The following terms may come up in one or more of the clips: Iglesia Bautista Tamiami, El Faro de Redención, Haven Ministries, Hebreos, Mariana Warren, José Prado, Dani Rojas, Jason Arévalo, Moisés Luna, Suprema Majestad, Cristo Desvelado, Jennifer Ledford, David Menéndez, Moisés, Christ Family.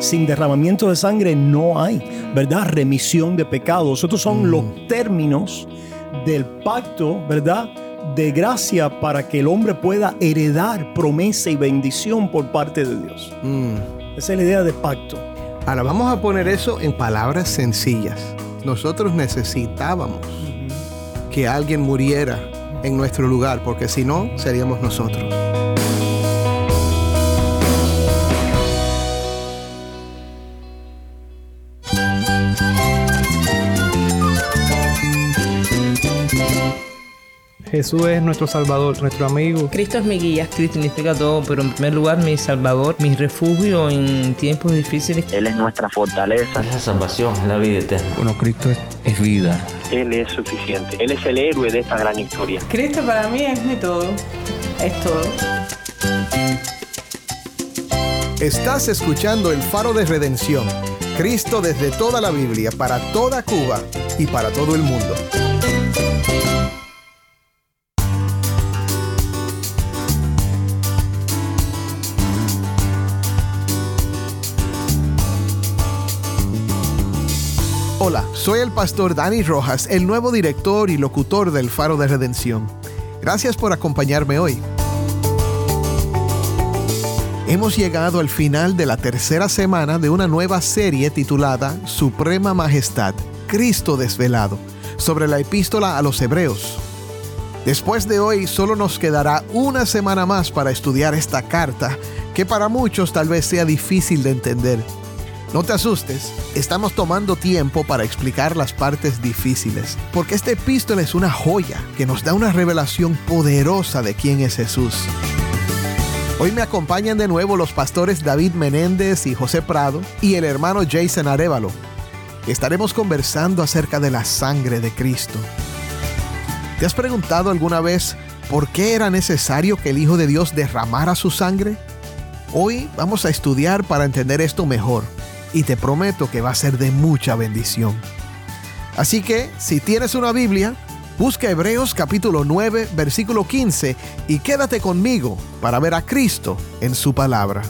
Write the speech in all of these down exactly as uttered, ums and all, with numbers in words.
Sin derramamiento de sangre no hay, ¿verdad?, remisión de pecados. Estos son mm. los términos del pacto, ¿verdad?, de gracia para que el hombre pueda heredar promesa y bendición por parte de Dios. Mm. Esa es la idea de pacto. Ahora vamos a poner eso en palabras sencillas. Nosotros necesitábamos mm-hmm. que alguien muriera en nuestro lugar, porque si no, seríamos nosotros. Jesús es nuestro Salvador, nuestro amigo. Cristo es mi guía. Cristo significa todo, pero en primer lugar, mi Salvador, mi refugio en tiempos difíciles. Él es nuestra fortaleza. Es la salvación, la vida eterna. Bueno, Cristo es, es vida. Él es suficiente. Él es el héroe de esta gran historia. Cristo para mí es mi todo. Es todo. Estás escuchando El Faro de Redención. Cristo desde toda la Biblia, para toda Cuba y para todo el mundo. Hola, soy el pastor Dani Rojas, el nuevo director y locutor del Faro de Redención. Gracias por acompañarme hoy. Hemos llegado al final de la tercera semana de una nueva serie titulada Suprema Majestad, Cristo Desvelado, sobre la epístola a los Hebreos. Después de hoy solo nos quedará una semana más para estudiar esta carta, que para muchos tal vez sea difícil de entender. No te asustes, estamos tomando tiempo para explicar las partes difíciles, porque esta epístola es una joya que nos da una revelación poderosa de quién es Jesús. Hoy me acompañan de nuevo los pastores David Menéndez y José Prado y el hermano Jason Arévalo. Estaremos conversando acerca de la sangre de Cristo. ¿Te has preguntado alguna vez por qué era necesario que el Hijo de Dios derramara su sangre? Hoy vamos a estudiar para entender esto mejor. Y te prometo que va a ser de mucha bendición. Así que, si tienes una Biblia, busca Hebreos capítulo nueve, versículo quince, y quédate conmigo para ver a Cristo en su palabra.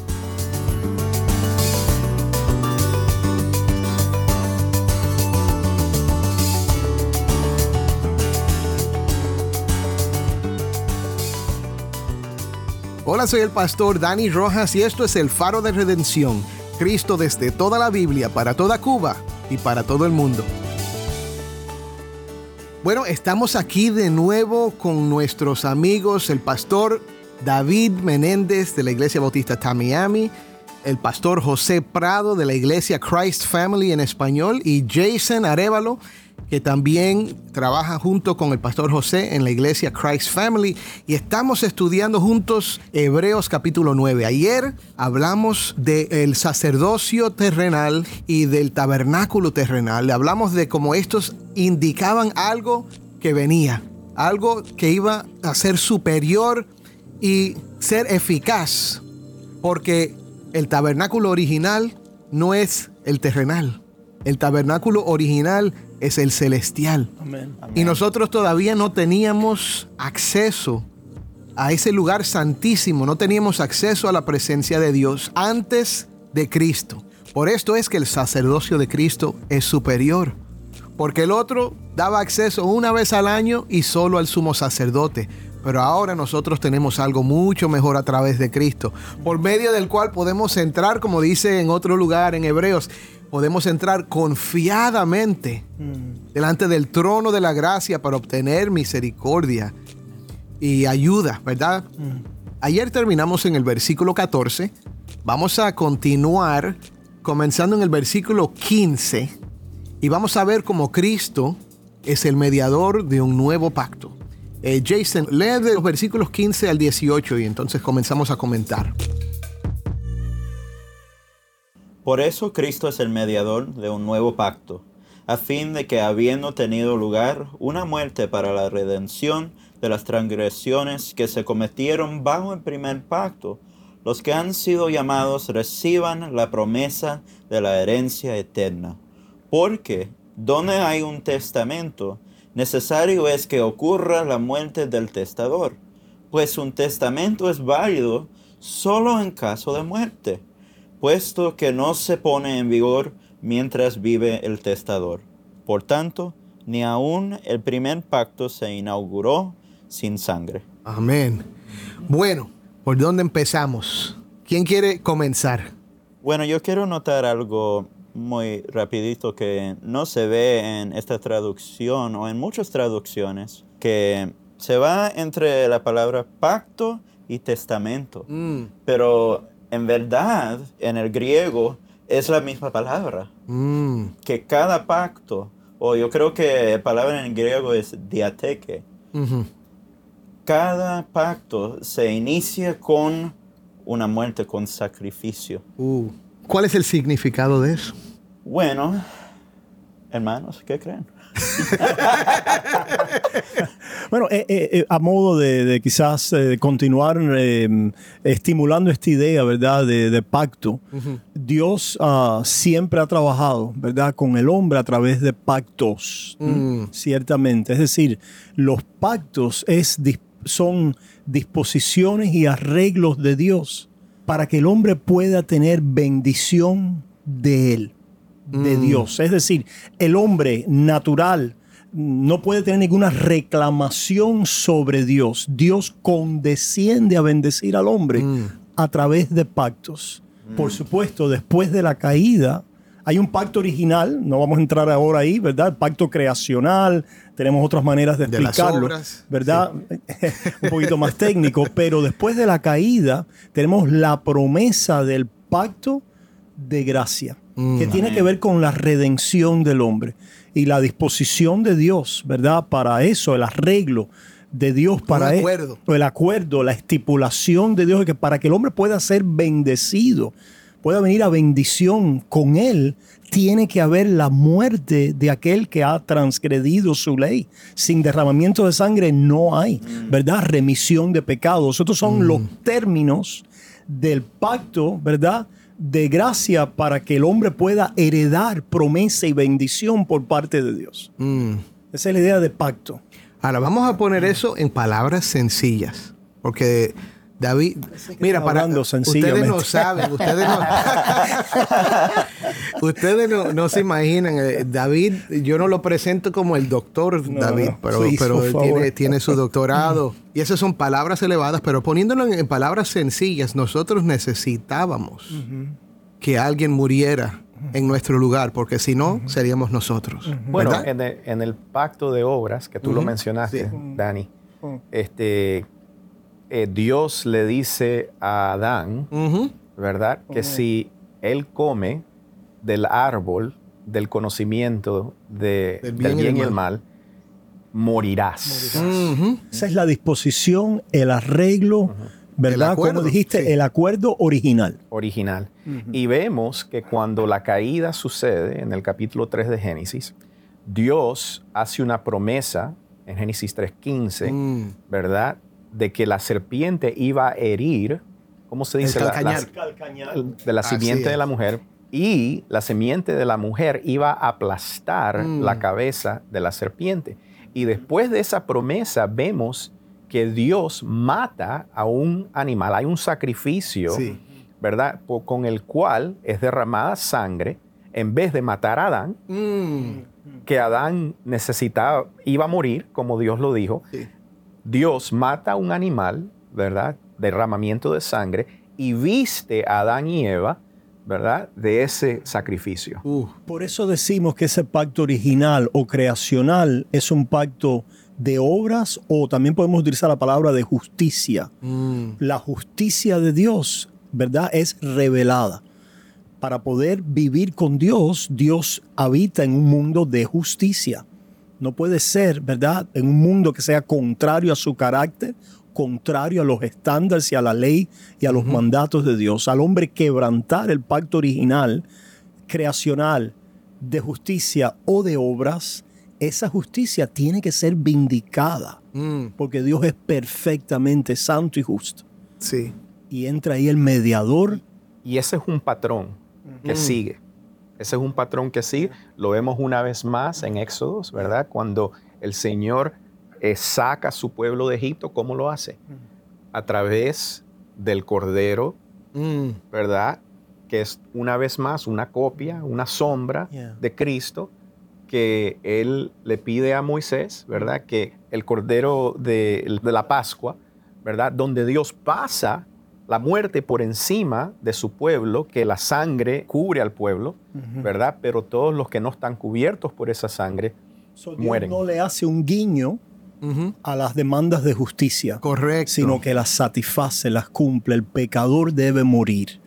Hola, soy el pastor Dani Rojas y esto es El Faro de Redención. Cristo desde toda la Biblia, para toda Cuba y para todo el mundo. Bueno, estamos aquí de nuevo con nuestros amigos, el pastor David Menéndez de la Iglesia Bautista Tamiami, el pastor José Prado de la Iglesia Christ Family en español y Jason Arévalo, que también trabaja junto con el pastor José en la Iglesia Christ Family, y estamos estudiando juntos Hebreos capítulo nueve. Ayer hablamos del sacerdocio terrenal y del tabernáculo terrenal. Hablamos de cómo estos indicaban algo que venía, algo que iba a ser superior y ser eficaz, porque el tabernáculo original no es el terrenal. El tabernáculo original es el celestial. Amén. Amén. Y nosotros todavía no teníamos acceso a ese lugar santísimo. No teníamos acceso a la presencia de Dios antes de Cristo. Por esto es que el sacerdocio de Cristo es superior. Porque el otro daba acceso una vez al año y solo al sumo sacerdote. Pero ahora nosotros tenemos algo mucho mejor a través de Cristo, por medio del cual podemos entrar, como dice en otro lugar en Hebreos, podemos entrar confiadamente delante del trono de la gracia para obtener misericordia y ayuda, ¿verdad? Ayer terminamos en el versículo catorce. Vamos a continuar comenzando en el versículo quince y vamos a ver cómo Cristo es el mediador de un nuevo pacto. Eh, Jason, lee de los versículos quince al dieciocho y entonces comenzamos a comentar. Por eso Cristo es el mediador de un nuevo pacto, a fin de que habiendo tenido lugar una muerte para la redención de las transgresiones que se cometieron bajo el primer pacto, los que han sido llamados reciban la promesa de la herencia eterna. Porque donde hay un testamento, necesario es que ocurra la muerte del testador, pues un testamento es válido solo en caso de muerte. puesto que no se pone en vigor mientras vive el testador. Por tanto, ni aún el primer pacto se inauguró sin sangre. Amén. Bueno, ¿por dónde empezamos? ¿Quién quiere comenzar? Bueno, yo quiero notar algo muy rapidito que no se ve en esta traducción o en muchas traducciones, que se va entre la palabra pacto y testamento. Mm. Pero en verdad, en el griego, es la misma palabra. Mm. Que cada pacto, o yo creo que la palabra en griego es diateque. Mm-hmm. Cada pacto se inicia con una muerte, con sacrificio. Uh. ¿Cuál es el significado de eso? Bueno, hermanos, ¿qué creen? Bueno, eh, eh, a modo de, de quizás eh, continuar eh, estimulando esta idea, ¿verdad?, de, de pacto. Uh-huh. Dios uh, siempre ha trabajado, ¿verdad?, con el hombre a través de pactos, mm. ciertamente. Es decir, los pactos es, son disposiciones y arreglos de Dios para que el hombre pueda tener bendición de él, de mm. Dios. Es decir, el hombre natural no puede tener ninguna reclamación sobre Dios. Dios condesciende a bendecir al hombre mm. a través de pactos. Mm. Por supuesto, después de la caída, hay un pacto original, no vamos a entrar ahora ahí, ¿verdad? El pacto creacional, tenemos otras maneras de explicarlo, de las obras, ¿verdad? Sí. Un poquito más técnico, pero después de la caída tenemos la promesa del pacto de gracia, mm. que tiene que ver con la redención del hombre y la disposición de Dios, ¿verdad? Para eso, el arreglo de Dios para él, el acuerdo, la estipulación de Dios, que para que el hombre pueda ser bendecido, pueda venir a bendición con él, tiene que haber la muerte de aquel que ha transgredido su ley. Sin derramamiento de sangre no hay, ¿verdad?, remisión de pecados. Estos son mm. los términos del pacto, ¿verdad?, de gracia para que el hombre pueda heredar promesa y bendición por parte de Dios. Mm. Esa es la idea de pacto. Ahora, vamos a poner eso en palabras sencillas, porque David, mira, para ustedes no saben, ustedes no, ustedes no, no se imaginan. David, yo no lo presento como el doctor no, David, pero, sí, pero él tiene, tiene su doctorado. Y esas son palabras elevadas, pero poniéndolo en, en palabras sencillas, nosotros necesitábamos uh-huh. que alguien muriera en nuestro lugar, porque si no, uh-huh. seríamos nosotros. Uh-huh. Bueno, en el, en el pacto de obras, que tú uh-huh. lo mencionaste, sí. Dani, uh-huh. este... Eh, Dios le dice a Adán, uh-huh. ¿verdad?, que uh-huh. si él come del árbol del conocimiento de, del bien, del bien y, el y el mal, morirás. morirás. Uh-huh. Esa es la disposición, el arreglo, uh-huh. ¿verdad? El acuerdo, como dijiste, sí. el acuerdo original. Original. Uh-huh. Y vemos que cuando la caída sucede, en el capítulo tres de Génesis, Dios hace una promesa, en Génesis tres quince, uh-huh. ¿verdad?, de que la serpiente iba a herir, ¿cómo se dice? El calcañal. La, la, de la simiente de la mujer. Y la simiente de la mujer iba a aplastar mm. la cabeza de la serpiente. Y después de esa promesa vemos que Dios mata a un animal. Hay un sacrificio, sí. ¿verdad? Por, con el cual es derramada sangre en vez de matar a Adán. Mm. Que Adán necesitaba, iba a morir, como Dios lo dijo. Sí. Dios mata a un animal, ¿verdad?, derramamiento de sangre, y viste a Adán y Eva, ¿verdad?, de ese sacrificio. Uh, por eso decimos que ese pacto original o creacional es un pacto de obras, o también podemos utilizar la palabra de justicia. Mm. La justicia de Dios, ¿verdad?, es revelada. Para poder vivir con Dios, Dios habita en un mundo de justicia. No puede ser, ¿verdad?, en un mundo que sea contrario a su carácter, contrario a los estándares y a la ley y a los uh-huh. mandatos de Dios. Al hombre quebrantar el pacto original, creacional, de justicia o de obras, esa justicia tiene que ser vindicada, mm. porque Dios es perfectamente santo y justo. Sí. Y entra ahí el mediador. Y ese es un patrón uh-huh. que sigue. Ese es un patrón que sí, lo vemos una vez más en Éxodo, ¿verdad? Cuando el Señor eh, saca a su pueblo de Egipto, ¿cómo lo hace? A través del Cordero, ¿verdad? que es una vez más una copia, una sombra yeah. de Cristo, que él le pide a Moisés, ¿verdad? Que el Cordero de, de la Pascua, ¿verdad? Donde Dios pasa la muerte por encima de su pueblo, que la sangre cubre al pueblo, uh-huh. ¿verdad? Pero todos los que no están cubiertos por esa sangre so, mueren. Dios no le hace un guiño uh-huh. a las demandas de justicia. Correcto. Sino que las satisface, las cumple. El pecador debe morir.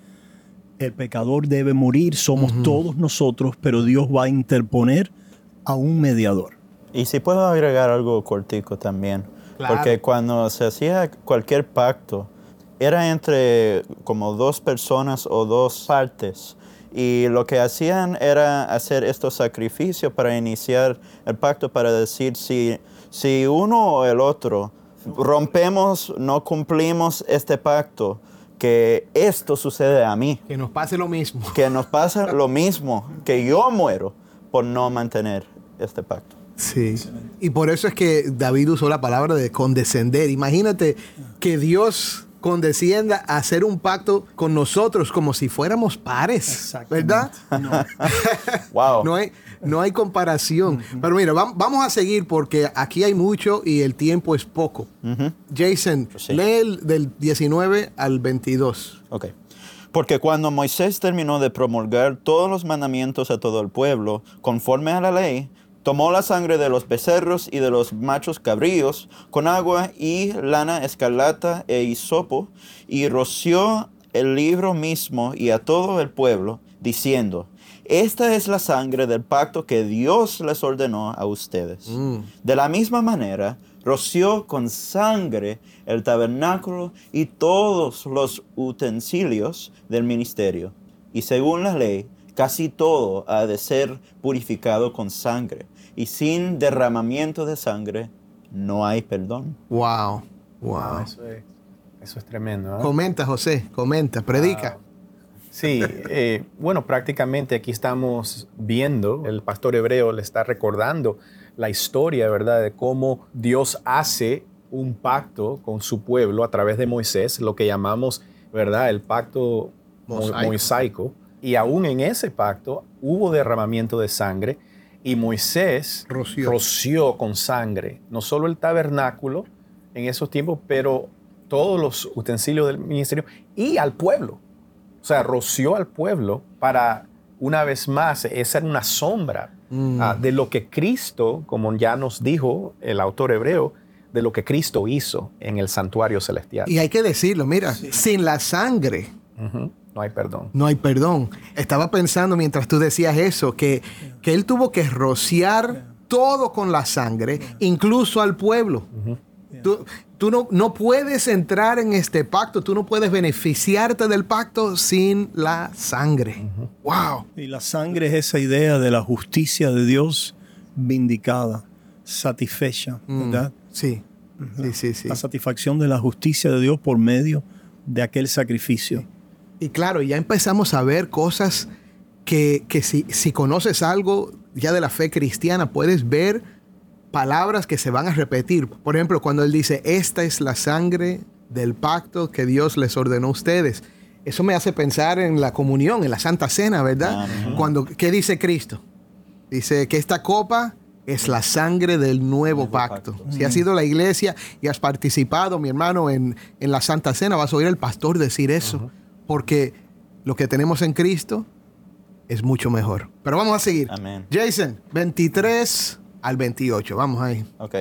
El pecador debe morir. Somos uh-huh. todos nosotros, pero Dios va a interponer a un mediador. Y si puedo agregar algo cortico también. Claro. Porque cuando se hacía cualquier pacto, era entre como dos personas o dos partes. Y lo que hacían era hacer estos sacrificios para iniciar el pacto, para decir si, si uno o el otro rompemos, no cumplimos este pacto, que esto sucede a mí. Que nos pase lo mismo. Que nos pase lo mismo, que yo muero por no mantener este pacto. Sí, y por eso es que David usó la palabra de condescender. Imagínate que Dios condescienda a hacer un pacto con nosotros como si fuéramos pares, ¿verdad? No. Wow. no, hay, no hay comparación. Uh-huh. Pero mira, vamos a seguir porque aquí hay mucho y el tiempo es poco. Uh-huh. Jason, sí. lee el del diecinueve al veintidós. Ok. Porque cuando Moisés terminó de promulgar todos los mandamientos a todo el pueblo, conforme a la ley, tomó la sangre de los becerros y de los machos cabríos con agua y lana escarlata e hisopo, y roció el libro mismo y a todo el pueblo, diciendo: esta es la sangre del pacto que Dios les ordenó a ustedes. Mm. De la misma manera, roció con sangre el tabernáculo y todos los utensilios del ministerio. Y según la ley, casi todo ha de ser purificado con sangre. Y sin derramamiento de sangre, no hay perdón. Wow. Wow. Ah, eso es, eso es tremendo, ¿eh? Comenta, José. Comenta. Predica. Wow. Sí, eh, bueno, prácticamente aquí estamos viendo, el pastor hebreo le está recordando la historia, ¿verdad? De cómo Dios hace un pacto con su pueblo a través de Moisés, lo que llamamos, ¿verdad? El pacto mosaico. mosaico. Y aún en ese pacto hubo derramamiento de sangre y Moisés roció. roció con sangre, no solo el tabernáculo en esos tiempos, pero todos los utensilios del ministerio y al pueblo. O sea, roció al pueblo para, una vez más, esa era una sombra mm. uh, de lo que Cristo, como ya nos dijo el autor hebreo, de lo que Cristo hizo en el santuario celestial. Y hay que decirlo, mira, sí. sin la sangre uh-huh. no hay perdón. No hay perdón. Estaba pensando mientras tú decías eso, que, que él tuvo que rociar yeah. todo con la sangre, yeah. incluso al pueblo. Uh-huh. Yeah. Tú, Tú no, no puedes entrar en este pacto, tú no puedes beneficiarte del pacto sin la sangre. Uh-huh. ¡Wow! Y la sangre es esa idea de la justicia de Dios vindicada, satisfecha, mm. ¿verdad? Sí. Uh-huh. sí, sí, sí. La satisfacción de la justicia de Dios por medio de aquel sacrificio. Y claro, ya empezamos a ver cosas que, que si, si conoces algo ya de la fe cristiana, puedes ver palabras que se van a repetir. Por ejemplo, cuando él dice, esta es la sangre del pacto que Dios les ordenó a ustedes. Eso me hace pensar en la comunión, en la Santa Cena, ¿verdad? Uh-huh. Cuando, ¿qué dice Cristo? Dice que esta copa es la sangre del nuevo, nuevo pacto. pacto. Si has ido a la iglesia y has participado, mi hermano, en, en la Santa Cena, vas a oír al pastor decir eso. Uh-huh. Porque lo que tenemos en Cristo es mucho mejor. Pero vamos a seguir. Amén. Jason, veintitrés al veintiocho. Vamos ahí. Ok.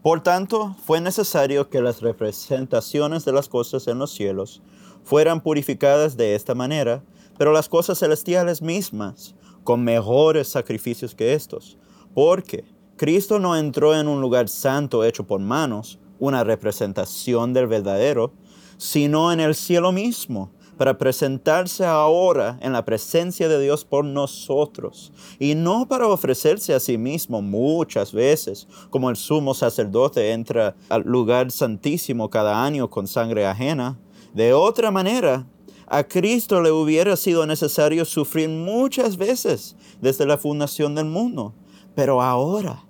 Por tanto, fue necesario que las representaciones de las cosas en los cielos fueran purificadas de esta manera, pero las cosas celestiales mismas, con mejores sacrificios que estos. Porque Cristo no entró en un lugar santo hecho por manos, una representación del verdadero, sino en el cielo mismo, para presentarse ahora en la presencia de Dios por nosotros, y no para ofrecerse a sí mismo muchas veces, como el sumo sacerdote entra al lugar santísimo cada año con sangre ajena. De otra manera, a Cristo le hubiera sido necesario sufrir muchas veces desde la fundación del mundo, pero ahora,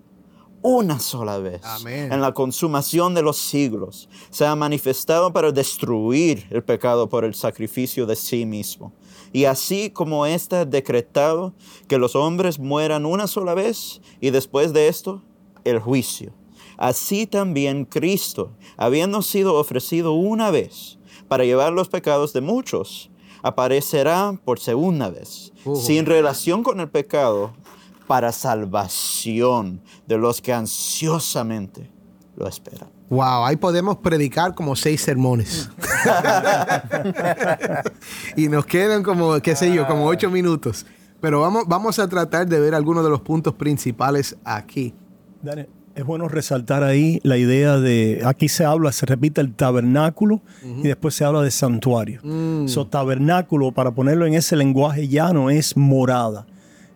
una sola vez. Amén. En la consumación de los siglos, se ha manifestado para destruir el pecado por el sacrificio de sí mismo. Y así como está decretado que los hombres mueran una sola vez y después de esto, el juicio. Así también Cristo, habiendo sido ofrecido una vez para llevar los pecados de muchos, aparecerá por segunda vez, uh-huh. sin relación con el pecado, para salvación de los que ansiosamente lo esperan. Wow, ahí podemos predicar como seis sermones. Y nos quedan como, qué sé yo, como ocho minutos. Pero vamos, vamos a tratar de ver algunos de los puntos principales aquí. Dale. Es bueno resaltar ahí la idea de, aquí se habla, se repite el tabernáculo uh-huh. y después se habla de santuario. Mm. So, tabernáculo, para ponerlo en ese lenguaje llano, es morada.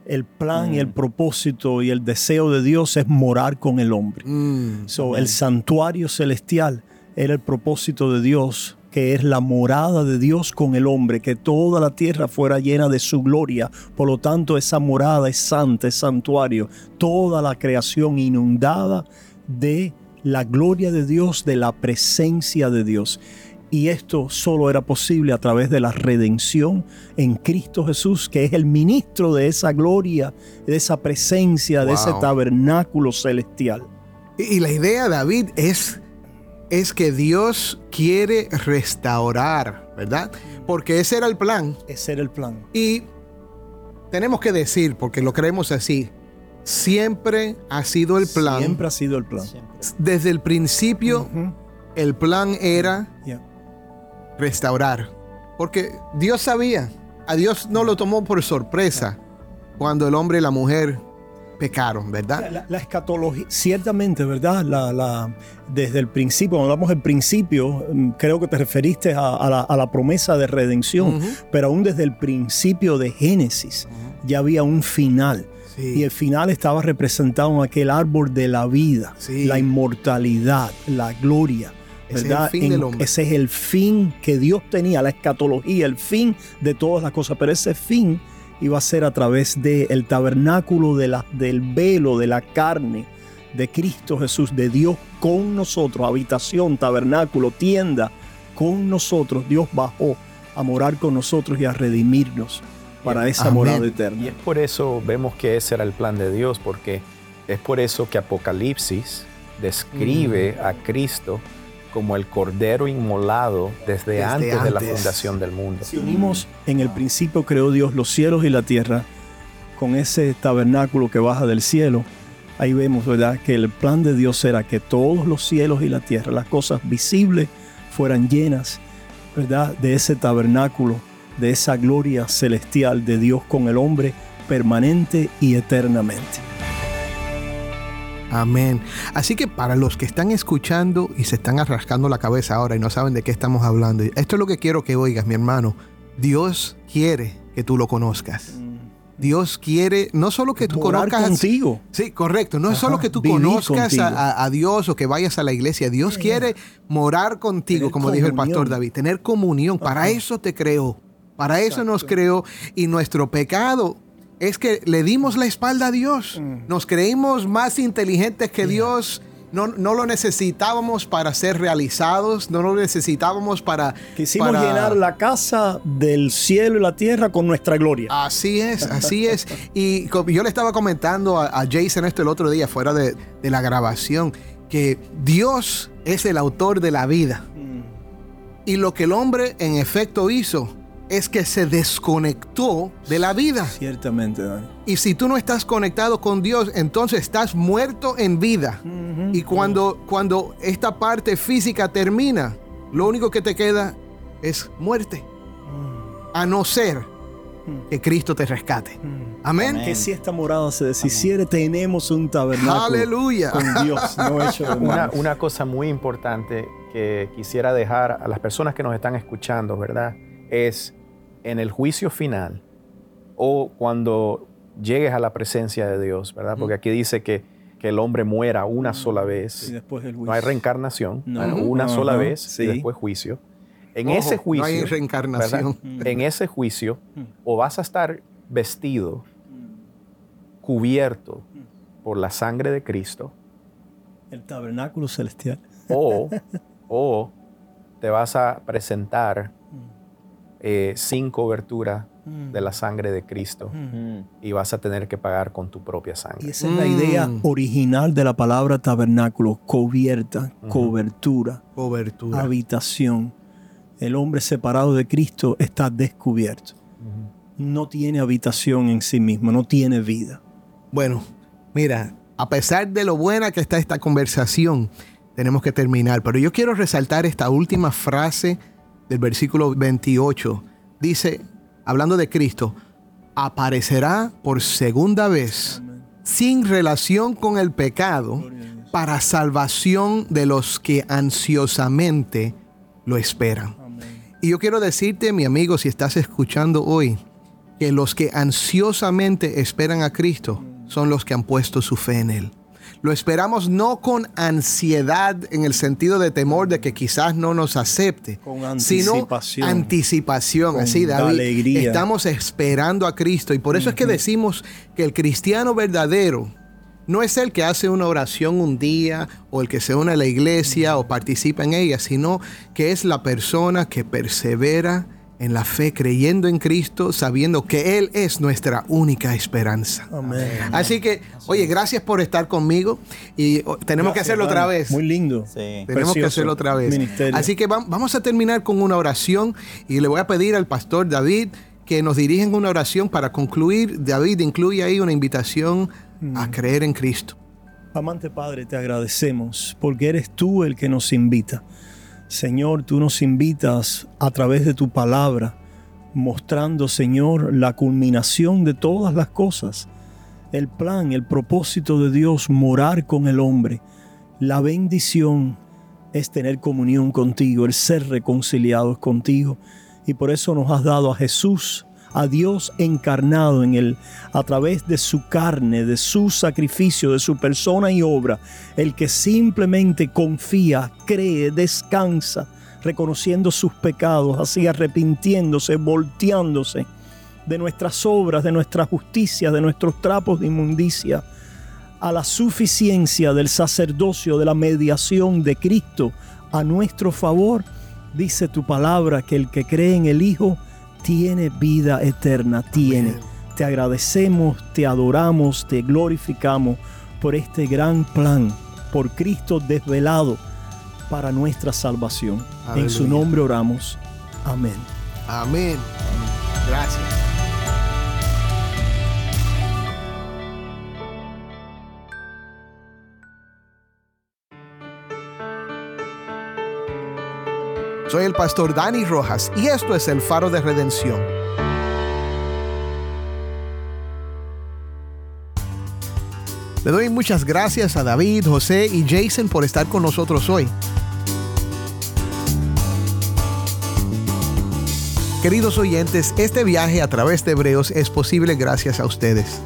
El plan mm. y el propósito y el deseo de Dios es morar con el hombre. Mm. So, okay. El santuario celestial era el propósito de Dios, que es la morada de Dios con el hombre, que toda la tierra fuera llena de su gloria. Por lo tanto, esa morada es santa, es santuario. Toda la creación inundada de la gloria de Dios, de la presencia de Dios. Y esto solo era posible a través de la redención en Cristo Jesús, que es el ministro de esa gloria, de esa presencia, wow. de ese tabernáculo celestial. Y la idea, David, es... es que Dios quiere restaurar, ¿verdad? Porque ese era el plan. Ese era el plan. Y tenemos que decir, porque lo creemos así, siempre ha sido el plan. Siempre ha sido el plan. Siempre. Desde el principio, uh-huh. el plan era yeah. restaurar. Porque Dios sabía, a Dios no lo tomó por sorpresa yeah. cuando el hombre y la mujer pecaron, ¿verdad? La, la escatología, ciertamente, ¿verdad? La, la, desde el principio, cuando hablamos del principio, creo que te referiste a, a, la, a la promesa de redención, uh-huh. pero aún desde el principio de Génesis uh-huh. ya había un final. Sí. Y el final estaba representado en aquel árbol de la vida, sí. la inmortalidad, la gloria. ¿Verdad? Ese es el fin en, del hombre. Ese es el fin que Dios tenía, la escatología, el fin de todas las cosas, pero ese fin iba a ser a través del tabernáculo, de la, del velo, de la carne de Cristo Jesús, de Dios con nosotros, habitación, tabernáculo, tienda, con nosotros. Dios bajó a morar con nosotros y a redimirnos para esa Amén. Morada eterna. Y es por eso vemos que ese era el plan de Dios, porque es por eso que Apocalipsis describe mm. a Cristo como el Cordero inmolado desde, desde antes, antes de la fundación del mundo. Si unimos en el principio creó Dios los cielos y la tierra, con ese tabernáculo que baja del cielo, ahí vemos, ¿verdad?, que el plan de Dios era que todos los cielos y la tierra, las cosas visibles, fueran llenas, ¿verdad?, de ese tabernáculo, de esa gloria celestial de Dios con el hombre, permanente y eternamente. Amén. Así que para los que están escuchando y se están arrascando la cabeza ahora y no saben de qué estamos hablando, esto es lo que quiero que oigas, mi hermano. Dios quiere que tú lo conozcas. Dios quiere no solo que tú morar conozcas... contigo. Sí, correcto. No es solo que tú Vivir conozcas a, a Dios o que vayas a la iglesia. Dios yeah. quiere morar contigo, tener como comunión. Dijo el pastor David. Tener comunión. Ajá. Para eso te creó. Para Exacto. eso nos creó. Y nuestro pecado... es que le dimos la espalda a Dios. Nos creímos más inteligentes que Dios. No, no lo necesitábamos para ser realizados. No lo necesitábamos para... Quisimos para... llenar la casa del cielo y la tierra con nuestra gloria. Así es, así es. Y yo le estaba comentando a, a Jason esto el otro día, fuera de, de la grabación, que Dios es el autor de la vida. Y lo que el hombre en efecto hizo... es que se desconectó de la vida. Ciertamente, Dani. Y si tú no estás conectado con Dios, entonces estás muerto en vida. Uh-huh. Y cuando, uh-huh. cuando esta parte física termina, lo único que te queda es muerte. Uh-huh. A no ser uh-huh. que Cristo te rescate. Uh-huh. Amén. Amén. Que si esta morada se deshiciere, Amén. Tenemos un tabernáculo ¡Aleluya! Con Dios. No hecho de una, una cosa muy importante que quisiera dejar a las personas que nos están escuchando, ¿verdad?, es en el juicio final o cuando llegues a la presencia de Dios, ¿verdad? Porque aquí dice que, que el hombre muera una sola vez. Y después el juicio. No hay reencarnación. No. No, una no, sola no. vez sí. y después juicio. En Ojo, ese juicio... no hay reencarnación. ¿Verdad? En ese juicio o vas a estar vestido, cubierto por la sangre de Cristo El tabernáculo celestial. O, o te vas a presentar eh, sin cobertura mm. de la sangre de Cristo mm. y vas a tener que pagar con tu propia sangre. Y esa mm. es la idea original de la palabra tabernáculo, cubierta, uh-huh. cobertura, cobertura, habitación. El hombre separado de Cristo está descubierto. Uh-huh. No tiene habitación en sí mismo, no tiene vida. Bueno, mira, a pesar de lo buena que está esta conversación, tenemos que terminar. Pero yo quiero resaltar esta última frase del versículo veintiocho. Dice, hablando de Cristo, aparecerá por segunda vez, amén, sin relación con el pecado, para salvación de los que ansiosamente lo esperan. Amén. Y yo quiero decirte, mi amigo, si estás escuchando hoy, que los que ansiosamente esperan a Cristo son los que han puesto su fe en Él. Lo esperamos no con ansiedad en el sentido de temor de que quizás no nos acepte, con anticipación, sino anticipación, así, David, alegría. Estamos esperando a Cristo y por eso uh-huh. es que decimos que el cristiano verdadero no es el que hace una oración un día o el que se une a la iglesia uh-huh. o participa en ella, sino que es la persona que persevera en la fe, creyendo en Cristo, sabiendo que Él es nuestra única esperanza. Amén. Así que, oye, gracias por estar conmigo y tenemos gracias, que hacerlo hermano. Otra vez. Muy lindo. Sí. Tenemos Precioso. Que hacerlo otra vez. Ministerio. Así que vamos a terminar con una oración y le voy a pedir al pastor David que nos dirija en una oración para concluir. David, incluye ahí una invitación mm. a creer en Cristo. Amante Padre, te agradecemos porque eres tú el que nos invita. Señor, tú nos invitas a través de tu palabra, mostrando, Señor, la culminación de todas las cosas, el plan, el propósito de Dios, morar con el hombre. La bendición es tener comunión contigo, el ser reconciliados contigo. Y por eso nos has dado a Jesús, a Dios encarnado en él, a través de su carne, de su sacrificio, de su persona y obra, el que simplemente confía, cree, descansa, reconociendo sus pecados, así arrepintiéndose, volteándose de nuestras obras, de nuestras justicias, de nuestros trapos de inmundicia, a la suficiencia del sacerdocio, de la mediación de Cristo a nuestro favor. Dice tu palabra que el que cree en el Hijo tiene vida eterna, tiene. Amén. Te agradecemos, te adoramos, te glorificamos por este gran plan, por Cristo desvelado para nuestra salvación. Aleluya. En su nombre oramos. Amén. Amén. Gracias. Soy el pastor Dani Rojas y esto es El Faro de Redención. Le doy muchas gracias a David, José y Jason por estar con nosotros hoy. Queridos oyentes, este viaje a través de Hebreos es posible gracias a ustedes.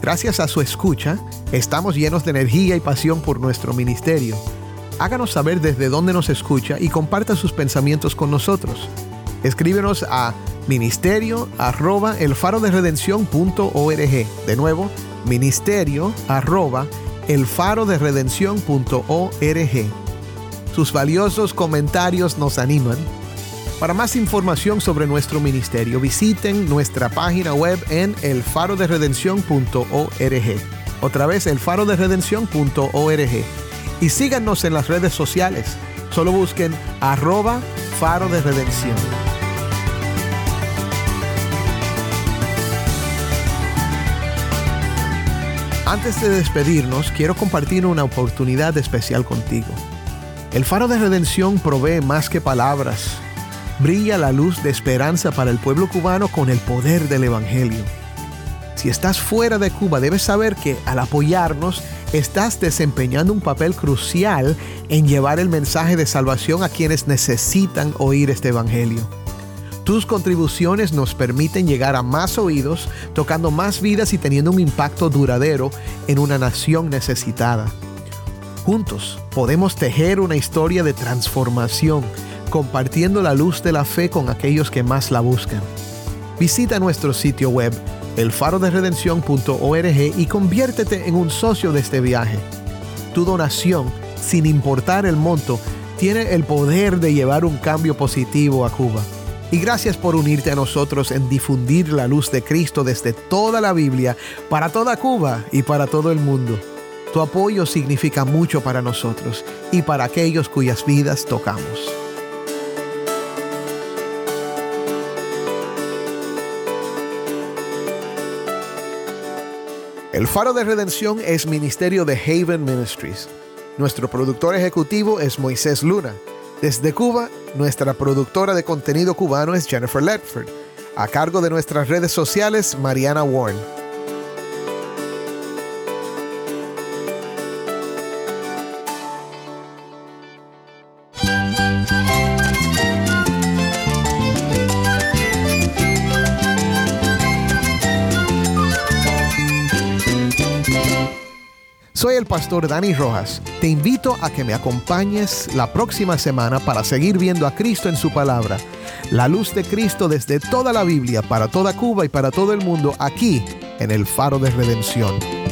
Gracias a su escucha, estamos llenos de energía y pasión por nuestro ministerio. Háganos saber desde dónde nos escucha y comparta sus pensamientos con nosotros. Escríbenos a ministerio arroba elfaroderedención.org. De nuevo, ministerio arroba elfaroderedención.org. Sus valiosos comentarios nos animan. Para más información sobre nuestro ministerio, visiten nuestra página web en elfaroderedención punto org. Otra vez, elfaroderedención punto org. Y síganos en las redes sociales. Solo busquen arroba Faro de Redención. Antes de despedirnos, quiero compartir una oportunidad especial contigo. El Faro de Redención provee más que palabras. Brilla la luz de esperanza para el pueblo cubano con el poder del Evangelio. Si estás fuera de Cuba, debes saber que al apoyarnos, estás desempeñando un papel crucial en llevar el mensaje de salvación a quienes necesitan oír este evangelio. Tus contribuciones nos permiten llegar a más oídos, tocando más vidas y teniendo un impacto duradero en una nación necesitada. Juntos podemos tejer una historia de transformación, compartiendo la luz de la fe con aquellos que más la buscan. Visita nuestro sitio web elfaroderedención punto org y conviértete en un socio de este viaje. tu donación, sin importar el monto, tiene el poder de llevar un cambio positivo a Cuba. Y gracias por unirte a nosotros en difundir la luz de Cristo desde toda la Biblia, para toda Cuba y para todo el mundo. Tu apoyo significa mucho para nosotros y para aquellos cuyas vidas tocamos. El Faro de Redención es ministerio de Haven Ministries. Nuestro productor ejecutivo es Moisés Luna. Desde Cuba, nuestra productora de contenido cubano es Jennifer Ledford. A cargo de nuestras redes sociales, Mariana Warren. Soy el pastor Dani Rojas. Te invito a que me acompañes la próxima semana para seguir viendo a Cristo en su palabra. La luz de Cristo desde toda la Biblia, para toda Cuba y para todo el mundo, aquí en el Faro de Redención.